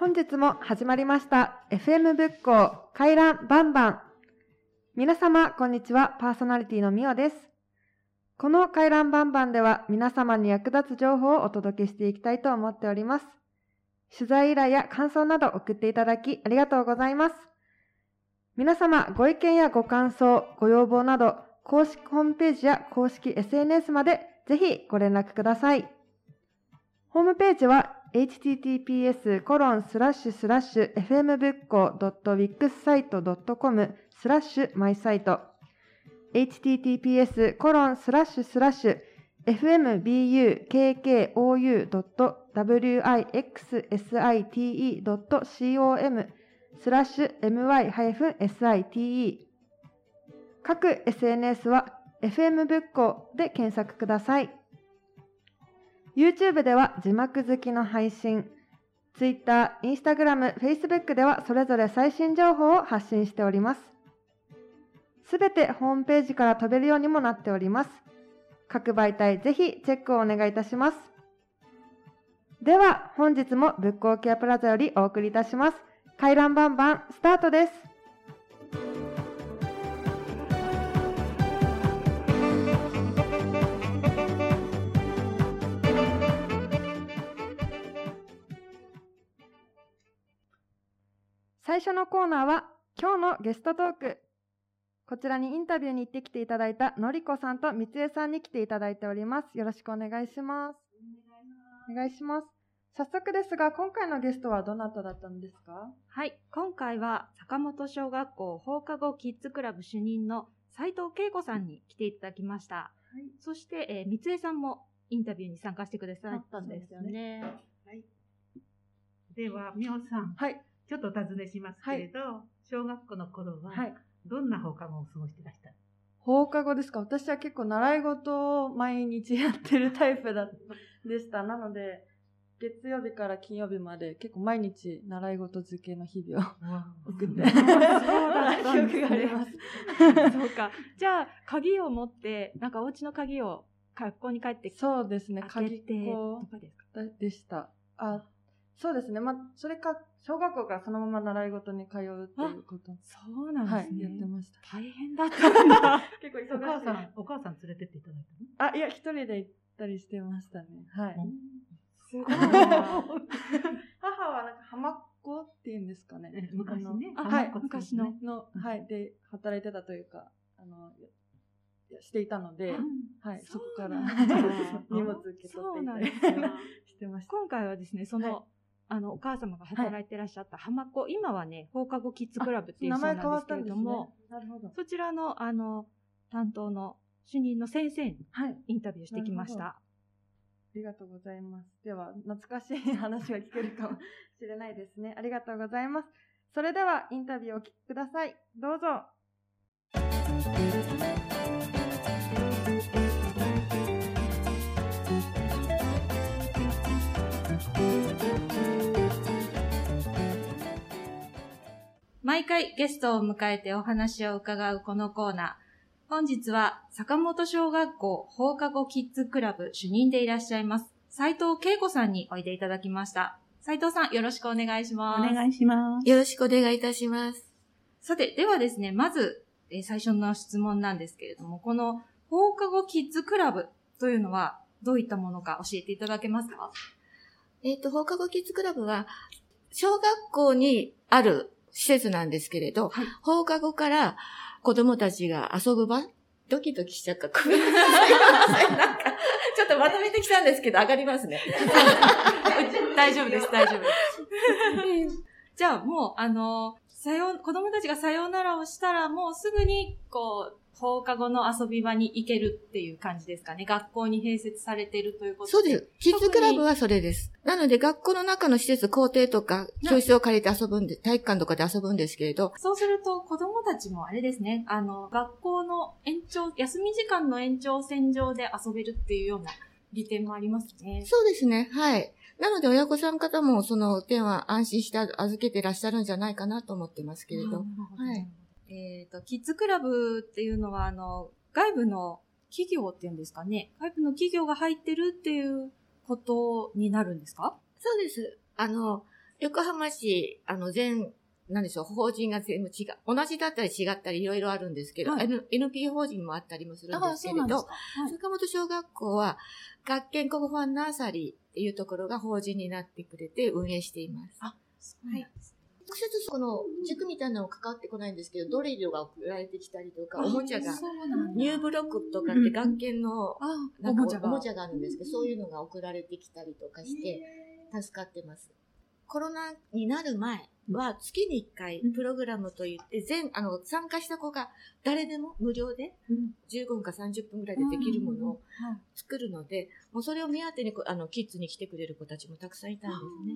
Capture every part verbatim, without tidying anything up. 本日も始まりました エフエム 仏教回覧バンバン。皆様こんにちは、パーソナリティのみおです。この回覧バンバンでは皆様に役立つ情報をお届けしていきたいと思っております。取材依頼や感想など送っていただきありがとうございます。皆様ご意見やご感想、ご要望など公式ホームページや公式 エスエヌエス までぜひご連絡ください。ホームページはエイチティーティーピーエスコロンスラッシュスラッシュエフエムブックサイトドットコムスラッシュマイサイト エイチティーティーピーエスコロンスラッシュスラッシュエフエムブックサイトドットコムスラッシュマイサイト 各 エスエヌエス は エフエム 仏教で検索ください。YouTube では字幕付きの配信、Twitter、Instagram、Facebook ではそれぞれ最新情報を発信しております。すべてホームページから飛べるようにもなっております。各媒体ぜひチェックをお願いいたします。では本日も仏教ケアプラザよりお送りいたします。回覧バンバンスタートです。最初のコーナーは今日のゲストトーク。こちらにインタビューに行ってきていただいたのりこさんとみつえさんに来ていただいております。よろしくお願いします。お願いします。早速ですが、今回のゲストはどなただったんですか？はい、今回は坂本小学校放課後キッズクラブ主任の斉藤恵子さんに来ていただきました。はい、そして、えー、みつえさんもインタビューに参加してくださったんですよね。はい、では、みおさん。はい。ちょっとお尋ねしますけれど、はい、小学校の頃はどんな放課後を過ごしてらした、はい、放課後ですか？私は結構習い事を毎日やってるタイプだでした。なので、月曜日から金曜日まで結構毎日習い事漬けの日々を送って、そうだったんですね。記憶があります。そうか。じゃあ、鍵を持って、なんかお家の鍵を学校に帰ってきて、そうですね、鍵っ子でした。あ、そうですね。まあ、それか、小学校からそのまま習い事に通うっていうこと。そうなんですね。はい、やってました。大変だったんだ。結構忙しい。お母さん、お母さん連れてっていただいたの？あ、いや、一人で行ったりしてましたね。はい。すごい。母はなんか浜っ子っていうんですかね。昔ね。はい、昔の。の、はい。で、働いてたというか、あの、していたので、はい、そこから荷物受け取っていたりしてました。今回はですね、その、あの、お母様が働いてらっしゃった浜子、はい、今はね、放課後キッズクラブっていうそうなんですけれども、ね、なるほど。そちらの、あの、担当の主任の先生にインタビューしてきました。はい、ありがとうございます。では、懐かしい話が聞けるかもしれないですね。ありがとうございます。それでは、インタビューをお聞きください。どうぞ。毎回ゲストを迎えてお話を伺うこのコーナー。本日は坂本小学校放課後キッズクラブ主任でいらっしゃいます斉藤恵子さんにおいでいただきました。斉藤さん、よろしくお願いします。お願いします。よろしくお願いいたします。さて、ではですね、まず、えー、最初の質問なんですけれども、この放課後キッズクラブというのはどういったものか教えていただけますか？えっと、放課後キッズクラブは小学校にある施設なんですけれど、はい、放課後から子供たちが遊ぶ場、ドキドキしちゃった。ごめんなさい。なんか、ちょっとまとめてきたんですけど、上がりますね。大丈夫です、大丈夫です。じゃあもう、あの、さよ、子供たちがさようならをしたら、もうすぐに、こう、放課後の遊び場に行けるっていう感じですかね。学校に併設されているということで。そうです。キッズクラブはそれです。なので学校の中の施設、校庭とか、教室を借りて遊ぶんで、体育館とかで遊ぶんですけれど。そうすると子供たちもあれですね、あの、学校の延長、休み時間の延長線上で遊べるっていうような利点もありますね。そうですね。はい。なので親御さん方もその点は安心して預けてらっしゃるんじゃないかなと思ってますけれど。はい。えっと、キッズクラブっていうのは、あの、外部の企業っていうんですかね。外部の企業が入ってるっていうことになるんですか？そうです。あの、横浜市、あの、全、なんでしょう、法人が全部違う。同じだったり違ったりいろいろあるんですけど、はい、エヌピーオー 法人もあったりもするんですけれど、はい、坂本小学校は、学研ココファンナーサリーっていうところが法人になってくれて運営しています。あ、そうなんですね。はい、直接その、塾みたいなの関わってこないんですけど、ドリルが送られてきたりとか、おもちゃが、ニューブロックとかって学研の、おもちゃがあるんですけど、そういうのが送られてきたりとかして、助かってます。コロナになる前は月にいっかいプログラムといって全、あの、参加した子が誰でも無料でじゅうごふんかさんじゅっぷんぐらいでできるものを作るので、もうそれを目当てにあのキッズに来てくれる子たちもたくさんいたんですね。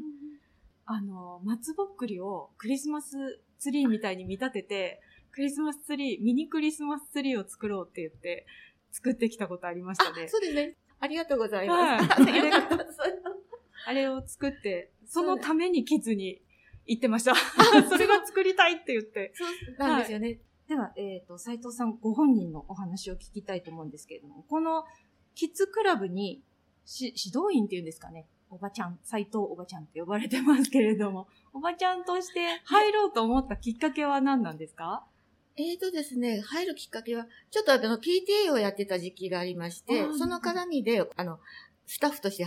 あの、松ぼっくりをクリスマスツリーみたいに見立てて、クリスマスツリー、ミニクリスマスツリーを作ろうって言って作ってきたことありましたね。そうですね。ありがとうございます。はい、よかったです。あれを作って、そのためにキッズに行ってました。それが作りたいって言って。そうなんですよね。はい、では、えっと、斉藤さんご本人のお話を聞きたいと思うんですけれども、このキッズクラブにし指導員っていうんですかね、おばちゃん、斉藤おばちゃんって呼ばれてますけれども、おばちゃんとして入ろうと思ったきっかけは何なんですか？えーとですね、入るきっかけは、ちょっとあの、ピーティーエー をやってた時期がありまして、その絡みで、あの、スタッフとして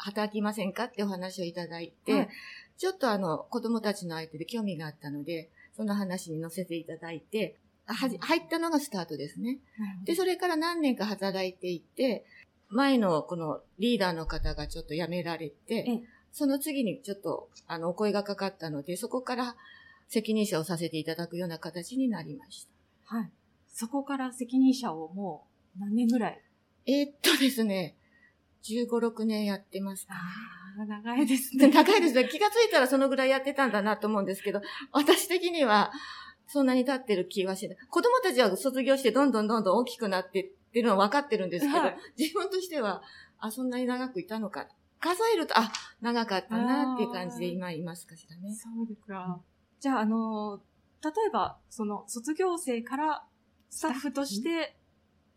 働きませんかってお話をいただいて、はい、ちょっとあの、子供たちの相手で興味があったので、その話に乗せていただいて、はじ、入ったのがスタートですね。で、それから何年か働いていて、前のこのリーダーの方がちょっと辞められて、その次にちょっとあの、お声がかかったので、そこから責任者をさせていただくような形になりました。はい。そこから責任者をもう何年ぐらい？えーっとですね、じゅうご、ろくねんやってます。ああ、長いですね。長いですね。気がついたらそのぐらいやってたんだなと思うんですけど、私的にはそんなに経ってる気はしない。子供たちは卒業してどんどんどんどん大きくなってってるのは分かってるんですけど、はい、自分としては、あ、そんなに長くいたのか。数えると、あ、長かったなっていう感じで今いますかしらね。そうですか。うん、じゃあ、あの、例えば、その卒業生からスタッフとして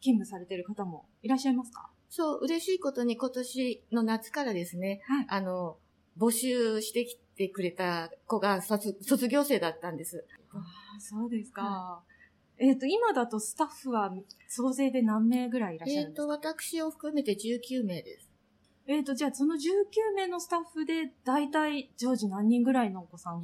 勤務されている方もいらっしゃいますか？そう、嬉しいことに今年の夏からですね、はい、あの、募集してきてくれた子が卒、卒業生だったんです。あ、そうですか。はい、えっと、今だとスタッフは総勢で何名ぐらいいらっしゃるんですか？えっと、私を含めてじゅうきゅうめいです。えっと、じゃあそのじゅうきゅうめいのスタッフで、だいたい常時何人ぐらいのお子さん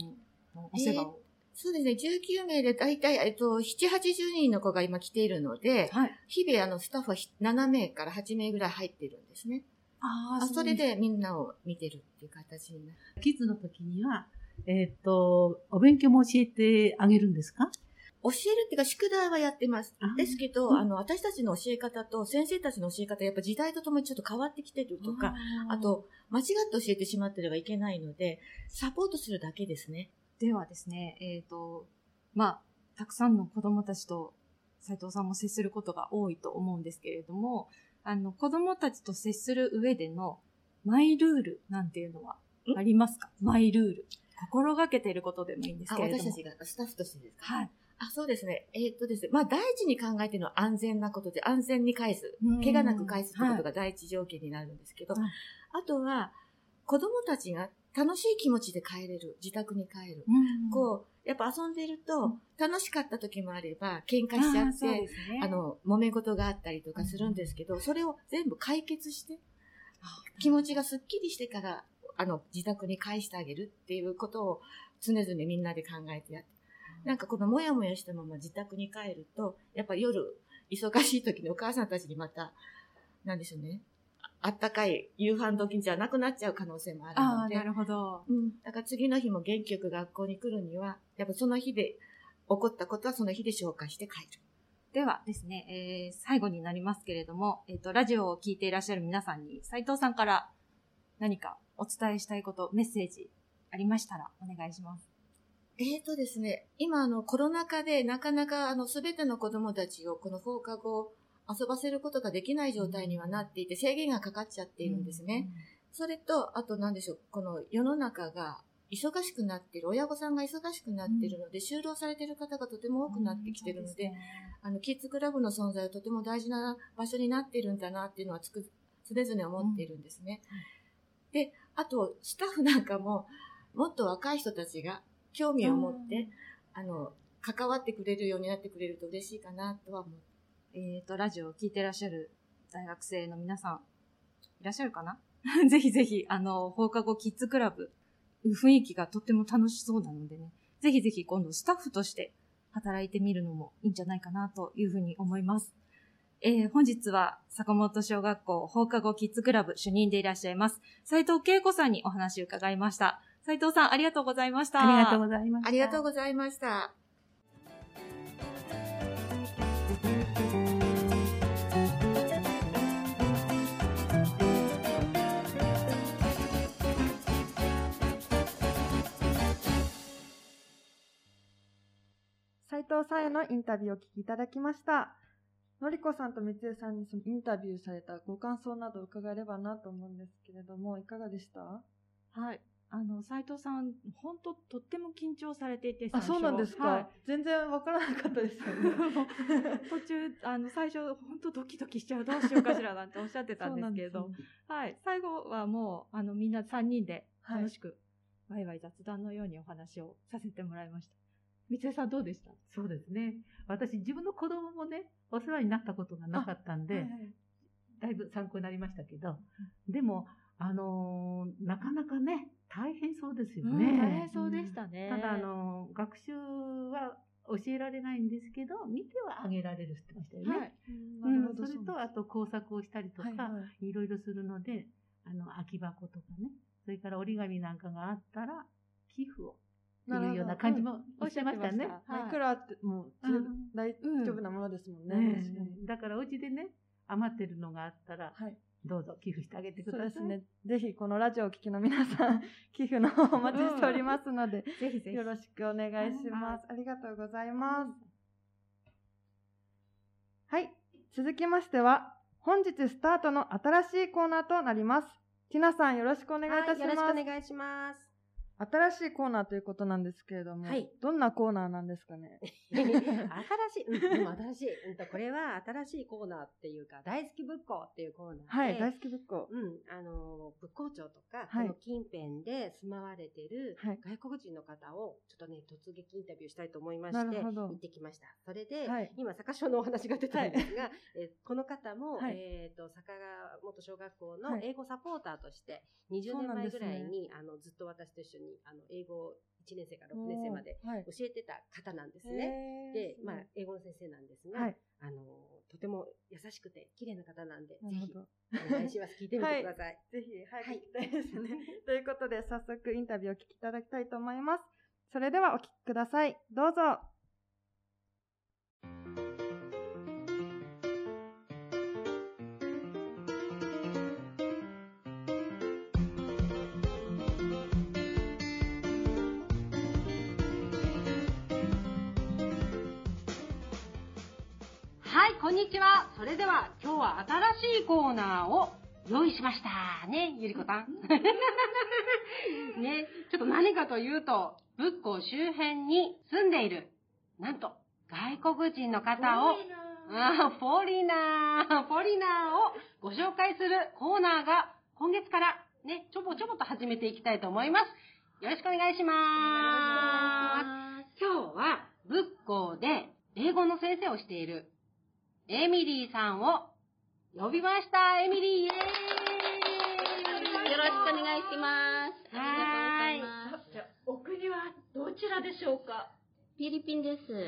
のお世話を？そうですね。じゅうきゅうめいで大体、えっと、ななじゅう、はちじゅうにんの子が今来ているので、はい、日々あの、スタッフはななめいからはちめいぐらい入ってるんですね。ああ、それでみんなを見てるっていう形になる。キッズの時には、えっと、お勉強も教えてあげるんですか？教えるっていうか、宿題はやってます。ですけど、あの、私たちの教え方と先生たちの教え方、やっぱ時代とともにちょっと変わってきてるとか、あ, あと、間違って教えてしまってればいけないので、サポートするだけですね。ではですね、えっと、まあ、たくさんの子供たちと斉藤さんも接することが多いと思うんですけれども、あの、子供たちと接する上でのマイルールなんていうのはありますか？マイルール。心がけていることでもいいんですけれども。あ、私たちがスタッフとしてですか？はい。あ、そうですね。えー、っとですね、まあ、第一に考えているのは安全なことで、安全に返す。怪我なく返すってことが第一条件になるんですけど、はい、あとは、子供たちが楽しい気持ちで帰れる。自宅に帰る。うん、こう、やっぱ遊んでいると、楽しかった時もあれば、喧嘩しちゃって、あ,、ね、あの、揉め事があったりとかするんですけど、うん、それを全部解決して、気持ちがスッキリしてから、あの、自宅に返してあげるっていうことを常々みんなで考えてやって。うん、なんかこのもやもやしたまま自宅に帰ると、やっぱ夜、忙しい時にお母さんたちにまた、なんでしょうね。あったかい夕飯時じゃなくなっちゃう可能性もあるので。ああ、なるほど。うん。だから次の日も元気よく学校に来るには、やっぱその日で、起こったことはその日で消化して帰る。ではですね、えー、最後になりますけれども、えっと、ラジオを聞いていらっしゃる皆さんに、斉藤さんから何かお伝えしたいこと、メッセージありましたらお願いします。えっとですね、今あのコロナ禍でなかなかあの全ての子供たちをこの放課後、遊ばせることができない状態にはなっていて、制限がかかっちゃっているんですね。うん、それと、あと何でしょう、この世の中が忙しくなっている、親御さんが忙しくなっているので、うん、就労されている方がとても多くなってきているので、うん、そうですね、あの、キッズクラブの存在はとても大事な場所になっているんだなっていうのはつく、常々思っているんですね。うん、で、あと、スタッフなんかも、もっと若い人たちが興味を持って、うん、あの関わってくれるようになってくれると嬉しいかなとは思う。えーと、ラジオを聞いてらっしゃる大学生の皆さんいらっしゃるかなぜひぜひあの放課後キッズクラブ雰囲気がとっても楽しそうなのでね、ぜひぜひ今度スタッフとして働いてみるのもいいんじゃないかなというふうに思います。えー、本日は坂本小学校放課後キッズクラブ主任でいらっしゃいます斉藤恵子さんにお話を伺いました。斉藤さんありがとうございました。ありがとうございました。ありがとうございました。斉藤さんへのインタビューを聞きいただきました。のりこさんとみつゆさんにそのインタビューされたご感想など伺えればなと思うんですけれども、いかがでした？はい、あの斉藤さん本当とっても緊張されていて、最初あそうなんですか、はい、全然わからなかったですよね途中あの最初本当ドキドキしちゃうどうしようかしらなんておっしゃってたんですけれど、ねはい、最後はもうあのみんなさんにんで楽しく、はい、ワイワイ雑談のようにお話をさせてもらいました。三井さんどうでした？そうですね、私自分の子供もねお世話になったことがなかったんで、はいはい、だいぶ参考になりましたけど、でもあのー、なかなかね大変そうですよね、うん、大変そうでしたね、うん、ただあのー、学習は教えられないんですけど見てはあげられるって言ってましたよね、はいうん、それとあと工作をしたりとか、はいはい、いろいろするのであの空き箱とかね、それから折り紙なんかがあったら寄付をっていうような感じもおっしゃいましたね。いくらあっても大丈夫なものですもんね。うん、ねだからお家でね余ってるのがあったら、はい、どうぞ寄付してあげてください。そうですね。ぜひこのラジオを聞きの皆さん寄付の方お待ちしておりますので、うん、ぜひぜひよろしくお願いします。ありがとうございます。はい、続きましては本日スタートの新しいコーナーとなります。ティナさんよろしくお願いいたします。はい、よろしくお願いします。新しいコーナーということなんですけれども、はい、どんなコーナーなんですかね新しい、うん、でも新しい、うんと、これは新しいコーナーっていうか、大好き仏校っていうコーナーで、はい、大好き仏校。うん、あの、仏校長とか、はい、この近辺で住まわれてる外国人の方を、ちょっとね、突撃インタビューしたいと思いまして、行ってきました。それで、はい、今、坂小のお話が出たんですが、はい、えこの方も、はい、えっと、坂本小学校の英語サポーターとして、はい、にじゅうねんまえぐらいに、ね、あの、ずっと私と一緒に、あの英語いちねん生からろくねん生まで教えてた方なんですね。で、まあ、英語の先生なんですが、はい、あのとても優しくて綺麗な方なんで、ぜひお願いします。聞いてみてください。はい、ぜひ早く聞きたいですね。はい、ということで早速インタビューを聞きいただきたいと思います。それではお聞きください。どうぞ。こんにちは。それでは今日は新しいコーナーを用意しましたね、ゆりこさんね、ちょっと何かというと仏校周辺に住んでいるなんと外国人の方をフォリナーフォリナーをご紹介するコーナーが今月からねちょぼちょぼと始めていきたいと思います。よろしくお願いします。今日は仏校で英語の先生をしているエミリーさんを呼びました。エミリー、イエーイ。よろしくお願いします。ありがとうございます。じゃあ、お国はどちらでしょうか？フィリピンです。フィリ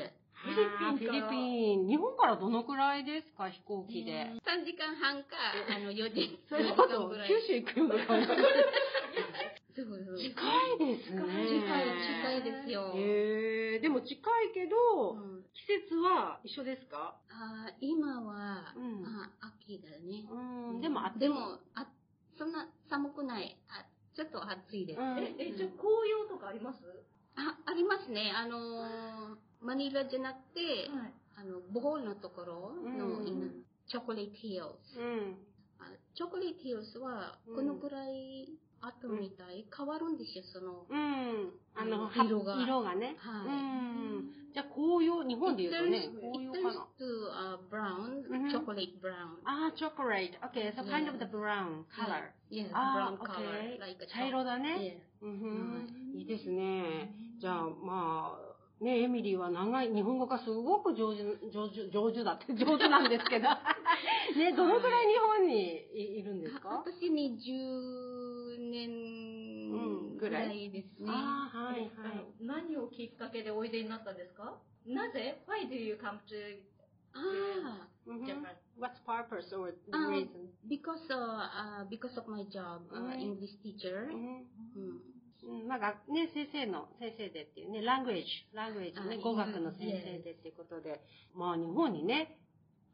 ピンから。フィリピン。日本からどのくらいですか、飛行機で？さんじかんはんか、あの、よじ。それこそ、九州行くような感じ。すごい。近いですね。近い、近いですよ。へー。でも近いけど、うん、季節は一緒ですか？あ、今は、うん、あ、秋だね。うん。でも暑い。でも、あ、そんな寒くない。あ、ちょっと暑いです。うん、え、え、じゃあ紅葉とかあります？あ、ありますね。あのー、マニラじゃなくて、はい、あの、ボールのところの、うん、チョコレートヒルズ。うん。チョコレートヒルズは、このくらい、うんあとみたい、うん、変わるんですよ、その、うん、あの、うん、色が。色がね。はい。うん。じゃあ、紅葉、日本で言うとね、紅葉かな。It turns to a brown, mm-hmm. chocolate brown. Ah, chocolate. Okay, so kind of the brown color. Yes, brown color. Like a chocolate. 茶色だね。Yeah. うん。いいですね。じゃあ、まあ、ね、エミリーは長い、日本語がすごく上手、上手、上手だって、上手なんですけど。ね、どのくらい日本にいるんですか？私にじゅうねんぐらいですね。うん、あ、はいはい。何をきっかけでおいでになったんですか？なぜ？ Why do you come to Japan? What's purpose or the reason? Because, uh, because of my job, uh, English teacher.なんかね、先生の、先生でっていうね、ラングエージ、ラングエージね、語学の先生でっていうことで、まあ日本にね、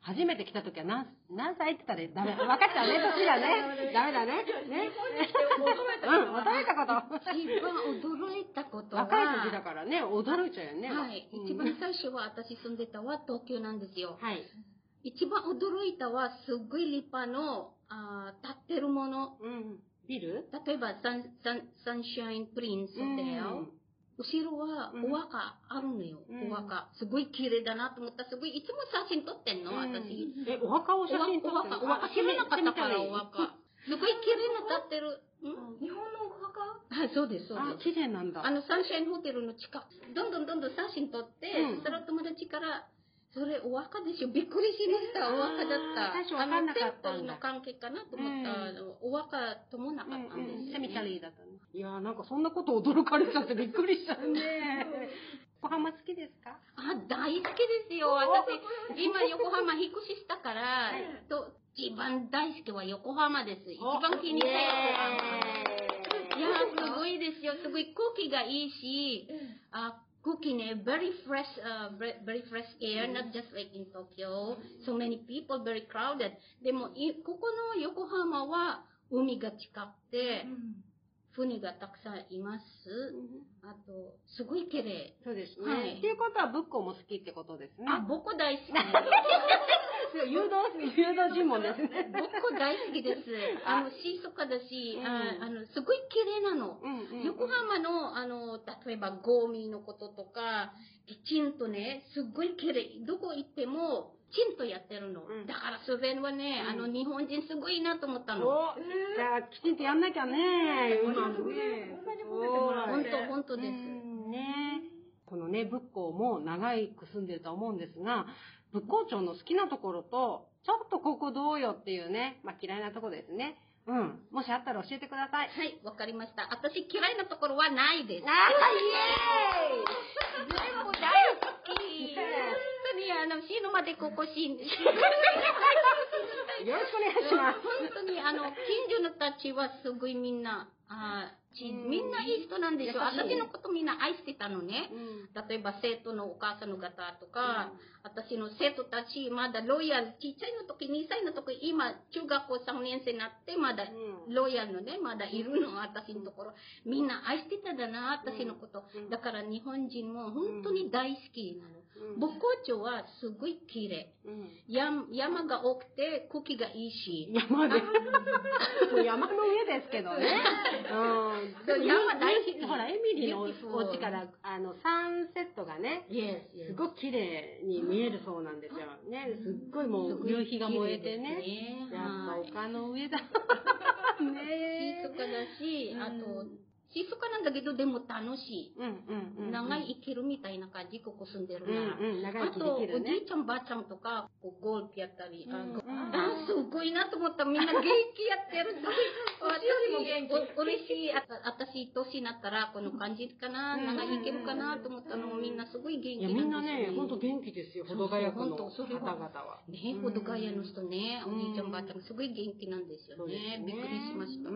初めて来た時は何、何歳って言ったらダメ、分かったね、年だね、ダメだね、ね。うん、驚いたこと。一番驚いたことは。若い時だからね、驚いちゃうよね。はい、一番最初は私住んでたは東京なんですよ。はい。一番驚いたは、すごい立派の、あー、立ってるもの。うん。ビル？例えばサン、サン、サンシャインプリンスだよ。後ろはお墓あるのよ、うん、お墓。すごい綺麗だなと思った。すごい、いつも写真撮ってんの、うん、私。え、お墓を写真撮ってんの？お墓、知らなかったからお墓。すごい綺麗に立ってる。ん？日本のお墓？はい、そうです、そうです。あ、綺麗なんだ。あの、サンシャインホテルの近く。どんどんどんどん写真撮って、うん、そしたら友達から、それお墓でしょ、びっくりしました。お墓だった。最初分かんなかった。テントの関係かなと思った。お墓ともなかったんです。セミタリーだったね。いやー、なんかそんなこと驚かれちゃってびっくりしたね。横浜好きですか？あ、大好きですよ。私、今横浜引っ越ししたから、と一番大好きは横浜です。一番気に入った横浜。いやー、すごいですよ。すごい空気がいいし、あcooking a very fresh, uh, very fresh air, not just like in Tokyo. So many people, very crowded. でも、ここの横浜は海が近くて、船がたくさんいます。あと、すごい綺麗。そうですね。はい。っていうことは、仏教も好きってことですね。あ、仏教大好き。誘導、誘導尋問ですね。僕大好きです。あの、静かだし、あの、すごい綺麗なの。横浜の、あの、例えばゴミのこととか、きちんとね、すごい綺麗。どこ行っても、きちんとやってるの。だからそれはね、あの、日本人すごいなと思ったの。じゃあ、きちんとやんなきゃね。今のね。本当、本当です。ね。このね、仏教も長く住んでると思うんですが、仏教庁の好きなところと、ちょっとここどうよっていうね、まあ嫌いなところですね。うん。もしあったら教えてください。はい、わかりました。私嫌いなところはないです。あー、イエーイ全部大好き本当に、あの、死ぬまでここ死んで。よろしくお願いします。本当に、あの、近所のたちはすごいみんな、あみんないい人なんですよ。私のことみんな愛してたのね。うん、例えば生徒のお母さんの方とか、うん、私の生徒たち、まだロイヤル、小さいの時、にさいの時、今、中学校さんねん生になって、まだ、うん、ロイヤルのね、まだいるの、私のところ。みんな愛してただな、私のこと。うん、だから日本人も本当に大好きなの。牧校長はすごい綺麗、うん、山が多くて空気がいいし山で山の上ですけどね山大好きほらエミリーのお家からあのサンセットがね yes, yes. すごく綺麗に見えるそうなんですよねすっごいもう夕日が燃えて ね, ねやっぱ丘の上だね静かだし、うん、あと静かなんだけど、でも楽しい。長い生きるみたいな感じ、ここ住んでるなら。うんうん長い生きできるね、あと、おじいちゃん、ばあちゃんとか、こうゴルフやったり、ダンスすごいなと思ったらみんな元気やってる。私も嬉しい。あ私、年になったらこの感じかな、長い生きるかなと思ったのもみんなすごい元気なんですよ。みんなね、ほんと元気ですよ、保土ヶ谷区の方々は。ね、保土ヶ谷の人ね、おじいちゃん、ばあちゃん、すごい元気なんですよね。びっくりしました。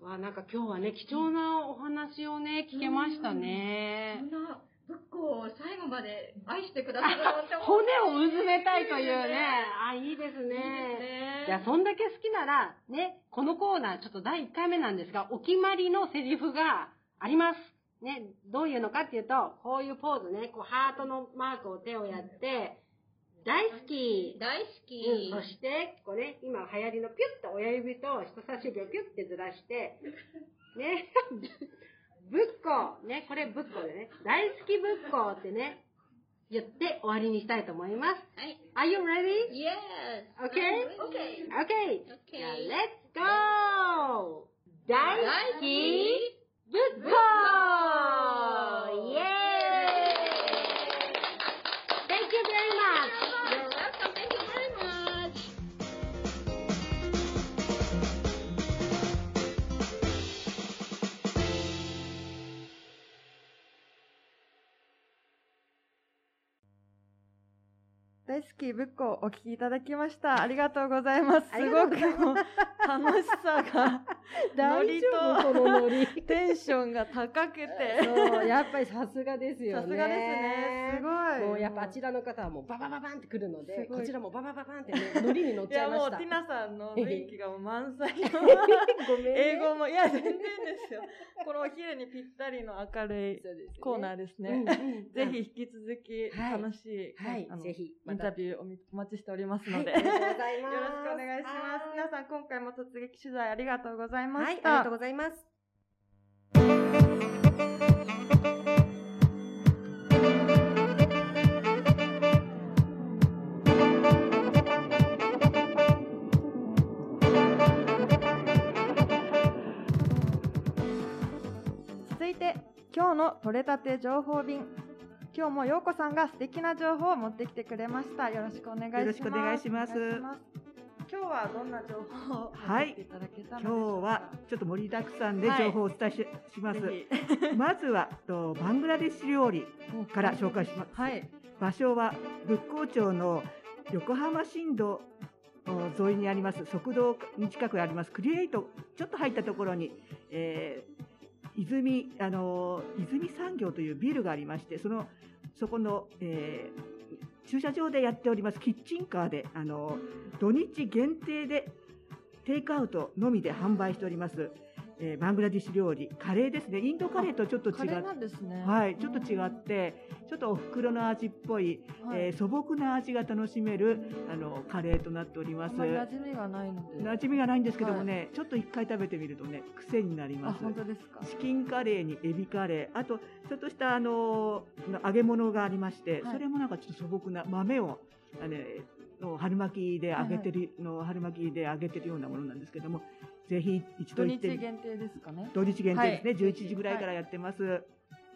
わあ、なんか今日はね、貴重なお話をね、聞けましたね。そんな仏教を最後まで愛してくださるなんて思う。骨をうずめたいというね。あ、いいですね。じゃあ、そんだけ好きなら、ね、このコーナー、ちょっとだいいっかいめなんですが、お決まりのセリフがあります。ね、どういうのかっていうと、こういうポーズね、こう、ハートのマークを手をやって、大好き大好き、うん、そしてこれ、ね、今流行りのピュッと親指と人差し指をピュッてずらしてねぶっこね、これぶっこでね、大好きぶっこってね言って終わりにしたいと思います。はい、Are you ready? Yes. Okay. Okay. Okay. Okay. Now let's go. 大好きぶっこ。イエーイ。大好きぶっこお聞きいただきました。ありがとうございます。すごく楽しさがノリとノリテンションが高くて、そうやっぱりさすがですよね。さすがですね。すごい。もうやっぱあちらの方はもうババババンってくるので、こちらもババババンって、ね、ノリに乗っちゃいました。いやもうティナさんの雰囲気がもう満載のごめん、ね、英語もいや全然ですよ。このお昼にぴったりの明るいコーナーですね。すねうんうん、ぜひ引き続き楽しい、はいはい、ぜひ。インタビューお待ちしておりますので、はい、よろしくお願いします。皆さん今回も突撃取材ありがとうございました。はい、ありがとうございます。続いて今日の取れたて情報便。今日も陽子さんが素敵な情報を持ってきてくれました。よろしくお願いします。よろしくお願いします。今日はどんな情報を持っていただけたのでしょうか。はい、今日はちょっと盛りだくさんで情報をお伝え し,、はい、します。まずはとバングラデシュ料理から紹介します。はい、場所は仏光町の横浜新道沿いにあります側道に近くありますクリエイトちょっと入ったところに、えー泉、あの泉産業というビルがありまして、そのそこの、えー、駐車場でやっておりますキッチンカーであの土日限定でテイクアウトのみで販売しております、えー、バングラディッシュ料理カレーですね。インドカレーとちょっと違って、ねはい、ちょっと違ってちょっとお袋の味っぽい、はいえー、素朴な味が楽しめるあのカレーとなっております。あまり馴染みがないので馴染みがないんですけどもね、はい、ちょっと一回食べてみるとね癖になります。あ本当ですか。チキンカレーにエビカレー、あとちょっとしたあの揚げ物がありまして、はい、それもなんかちょっと素朴な豆をあの春巻きで揚げてる、はいはい、の春巻きで揚げてるようなものなんですけども、ぜひ一度行って土日限定ですかね。土日限定ですね、はい、じゅういちじぐらいからやってます。はい、はい、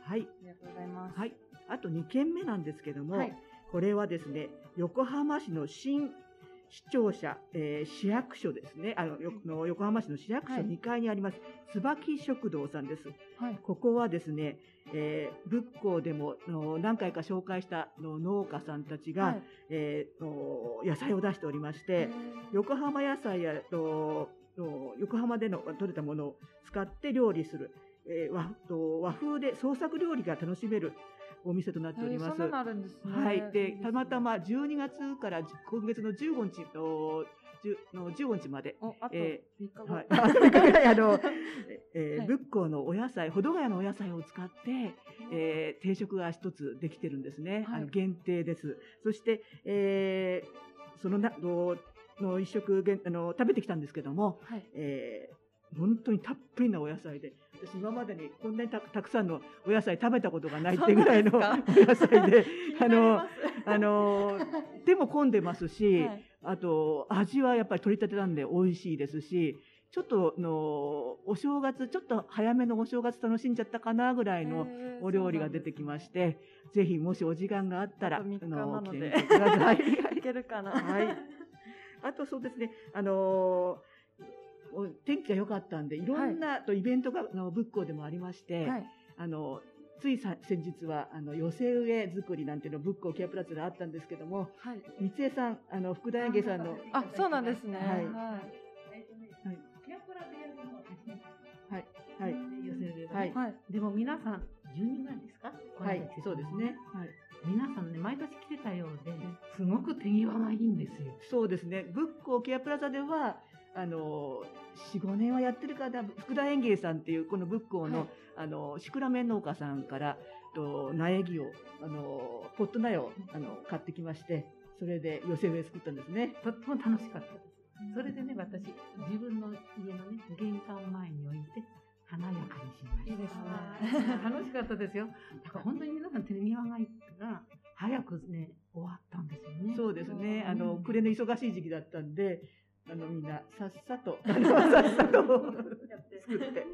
ありがとうございます、はい、あとにけんめなんですけども、はい、これはですね横浜市の新市庁舎、えー、市役所ですね、あのの横浜市の市役所にかいにあります、はい、椿食堂さんです、はい、ここはですね、えー、仏光でもの何回か紹介したの農家さんたちが、はいえー、の野菜を出しておりまして、横浜野菜やと横浜での採れたものを使って料理する、えー、和, と和風で創作料理が楽しめるお店となっております。はい。で、たまたまじゅうにがつから今月のじゅうごにちとのじゅうごにちまで、えー、はい、あとみっかぐらいあの、えー、仏光のお野菜、保土ヶ谷のお野菜を使って、えー、定食が一つできてるんですね。はい、あの限定です。そして、えー、そのなのの一食あの食べてきたんですけども、はいえー、本当にたっぷりなお野菜で。私今までにこんなに た, たくさんのお野菜食べたことがないっていうぐらいのお野菜であのあの手も混んでますし、はい、あと味はやっぱり取り立てなんで美味しいですし、ちょっとのお正月ちょっと早めのお正月楽しんじゃったかなぐらいのお料理が出てきまして、ぜひもしお時間があったらあとみっかなので来てみてください。いけるかな、はい、あとそうですねあのー天気が良かったんでいろんなとイベントが仏光でもありまして、はい、あのつい先日はあの寄せ植え作りなんていうの仏光ケアプラスであったんですけども、はい、三江さんあの福田園芸さんのあそうなんですね、はいはいはい、ケアプラでやるのも初めてはいはい寄せ植えはい、はい、でも皆さんじゅうにんぐらいですか、はいそうですね、はい、皆さんね毎年来てたようですごく手際がいいんですよ。そうですね、仏光ケアプラザではあのよん、ごねんはやってるから福田園芸さんっていうこの仏光の、はい、あのシクラメン農家さんからと苗木をあのポット苗をあの買ってきまして、それで寄せ植え作ったんですね。とっても楽しかったです。それでね、私自分の家のね玄関前に置いて華やかにしました。いいですね。楽しかったですよ。だから本当に皆さん手庭がいが早くね終わったんですよね。そうですね。あの暮れの忙しい時期だったんで、あのみんなさっさとさっさと作って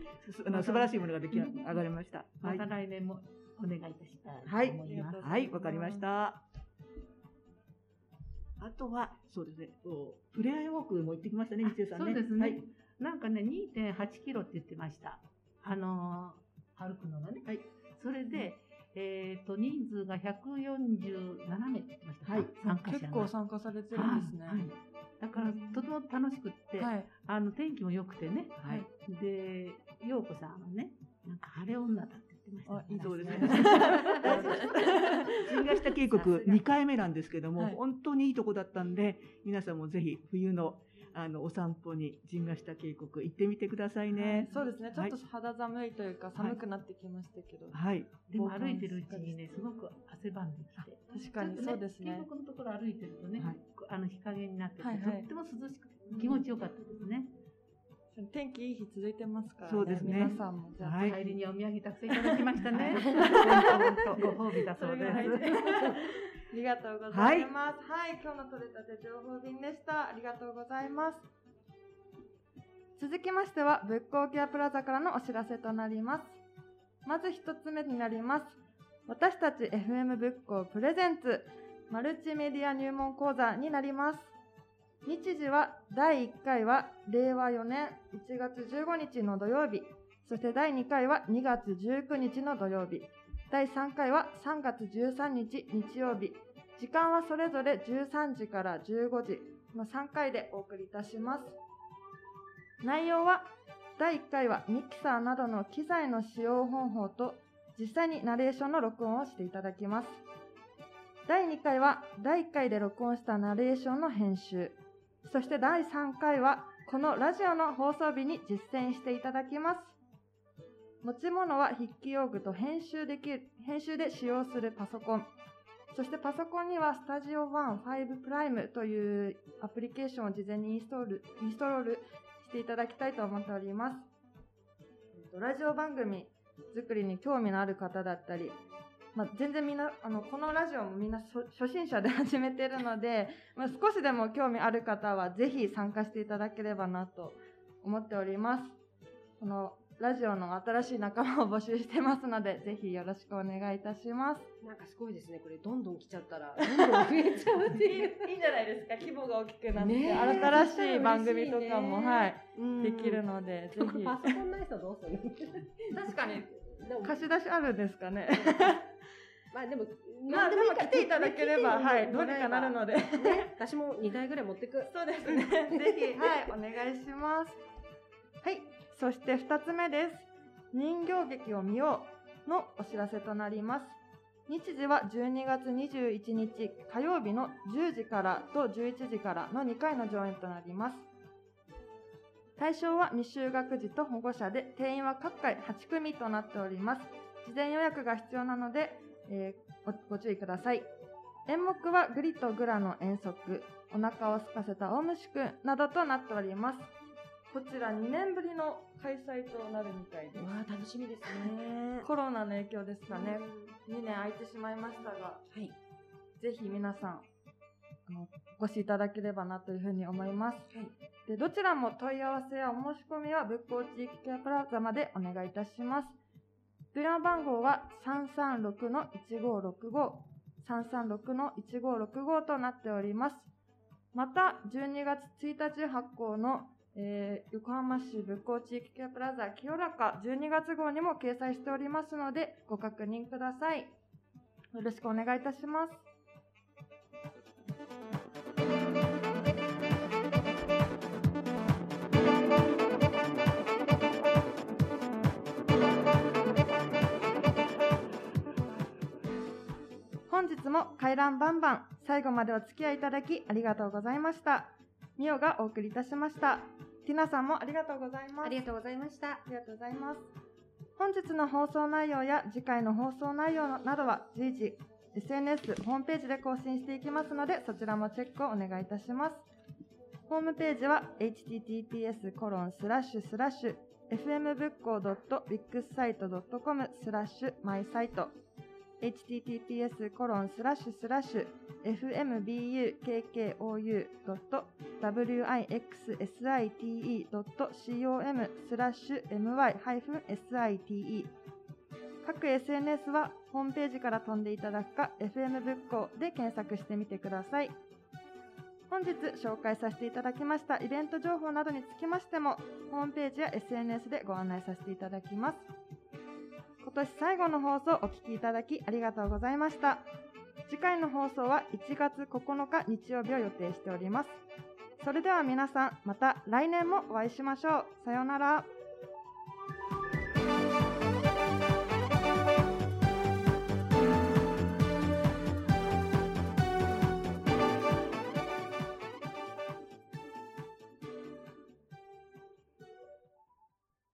あの素晴らしいものが出来上がりました。また来年もお願いいたしたいと思います。はい、はい、わかりました。あとはそうですね。ふれあいウォークも行ってきましたね、みつえさんね。そうですね。はい。なんかね にてんはちキロって言ってました。あのー、歩くのがね。はい。それで、えっと人数がひゃくよんじゅうななめいって言ってました。はい。参加者が結構参加されてるんですね。はい。だからとても楽しくって、はい、あの天気も良くてね。はい。で、陽子さんはね、なんか晴れ女だって言ってました。あ、いいそうですね。新ヶ下渓谷にかいめなんですけども、はい、本当にいいとこだったんで、皆さんもぜひ冬のあのお散歩に神ヶ下渓谷行ってみてくださいね、はい、そうですね。ちょっと肌寒いというか、はい、寒くなってきましたけど、はい、でも歩いてるうちにねすごく汗ばんできて、確かに、ね、そうですね。渓谷のところ歩いてるとね、はい、あの日陰になってて、はい、とっても涼しくて気持ちよかったですね、うん、天気いい日続いてますからね。そうですね。皆さんもじゃあ、はい、帰りにお土産たくさんいただきましたねご褒美だそうですありがとうございます。はい、はい、今日の取れたて情報便でした。ありがとうございます。続きましては、仏光ケアプラザからのお知らせとなります。まず一つ目になります。私たち エフエム 仏光プレゼンツマルチメディア入門講座になります。日時はだいいっかいはれいわよねんいちがつじゅうごにちの土曜日、そしてだいにかいはにがつじゅうくにちの土曜日。だいさんかいはさんがつじゅうさんにち日曜日。時間はそれぞれじゅうさんじからじゅうごじのさんかいでお送りいたします。内容は、だいいっかいはミキサーなどの機材の使用方法と実際にナレーションの録音をしていただきます。だいにかいはだいいっかいで録音したナレーションの編集。そしてだいさんかいはこのラジオの放送日に実践していただきます。持ち物は筆記用具と編集できる、編集で使用するパソコン。そしてパソコンには スタジオワンファイブプライム というアプリケーションを事前にインストール、インストールしていただきたいと思っております。ラジオ番組作りに興味のある方だったり、まあ、全然みんな、あの、このラジオもみんな初心者で始めてるので、まあ、少しでも興味ある方はぜひ参加していただければなと思っております。このラジオの新しい仲間を募集してますので、ぜひよろしくお願いいたします。なんかすごいですね。これどんどん来ちゃったら、どんどん増えちゃうっていう。いいんじゃないですか。規模が大きくなって、新しい番組とかも、はい、できるので、ぜひ。パソコンない人どうする？確かに。貸し出しあるんですかね。まあでも、まあでも来ていただければ、はい、どうにかなるので。私もにだいぐらい持ってく。そうですね。ぜひ、はい、お願いします。はい。そしてふたつめです。人形劇を見ようのお知らせとなります。日時はじゅうにがつにじゅういちにち火曜日のじゅうじからとじゅういちじからのにかいの上演となります。対象は未就学児と保護者で、定員は各回はちくみとなっております。事前予約が必要なので、えー、ご注意ください。演目はグリとグラの遠足、お腹を空かせた大虫くんなどとなっております。こちらにねんぶりの開催となるみたいです。うわあ、楽しみですね。コロナの影響ですかね。にねん空いてしまいましたが、はい、ぜひ皆さんあのお越しいただければなというふうに思います。はい、でどちらも問い合わせやお申し込みは仏光地域ケアプラザまでお願いいたします。電話番号は さんさんろくのいちごろくご さんさんろくのいちごろくごとなっております。またじゅうにがつついたち発行のえー、横浜市仏光地域ケアプラザ清らかじゅうにがつごうにも掲載しておりますので、ご確認ください。よろしくお願いいたします。本日も回覧バンバン最後までお付き合いいただきありがとうございました。ミオがお送りいたしました。ティナさんもありがとうございます。ありがとうございました。ありがとうございます。本日の放送内容や次回の放送内容などは随時エスエヌエス、ホームページで更新していきますので、そちらもチェックをお願いいたします。ホームページは エイチティーティーピーエスコロンスラッシュスラッシュエフエムブックオードットビッグサイトドットコムスラッシュマイサイト エイチティーティーピーエスコロンスラッシュスラッシュエフエムビーユーケーケーオーユードットダブリューアイエックスエスアイティーイードットシーオーエムスラッシュエムワイハイフンエスアイティーイ 各 エスエヌエス はホームページから飛んでいただくか エフエム ぶっこで検索してみてください。本日紹介させていただきましたイベント情報などにつきましても、ホームページや エスエヌエス でご案内させていただきます。今年最後の放送をお聞きいただきありがとうございました。次回の放送はいちがつここのか日曜日を予定しております。それでは皆さん、また来年もお会いしましょう。さようなら。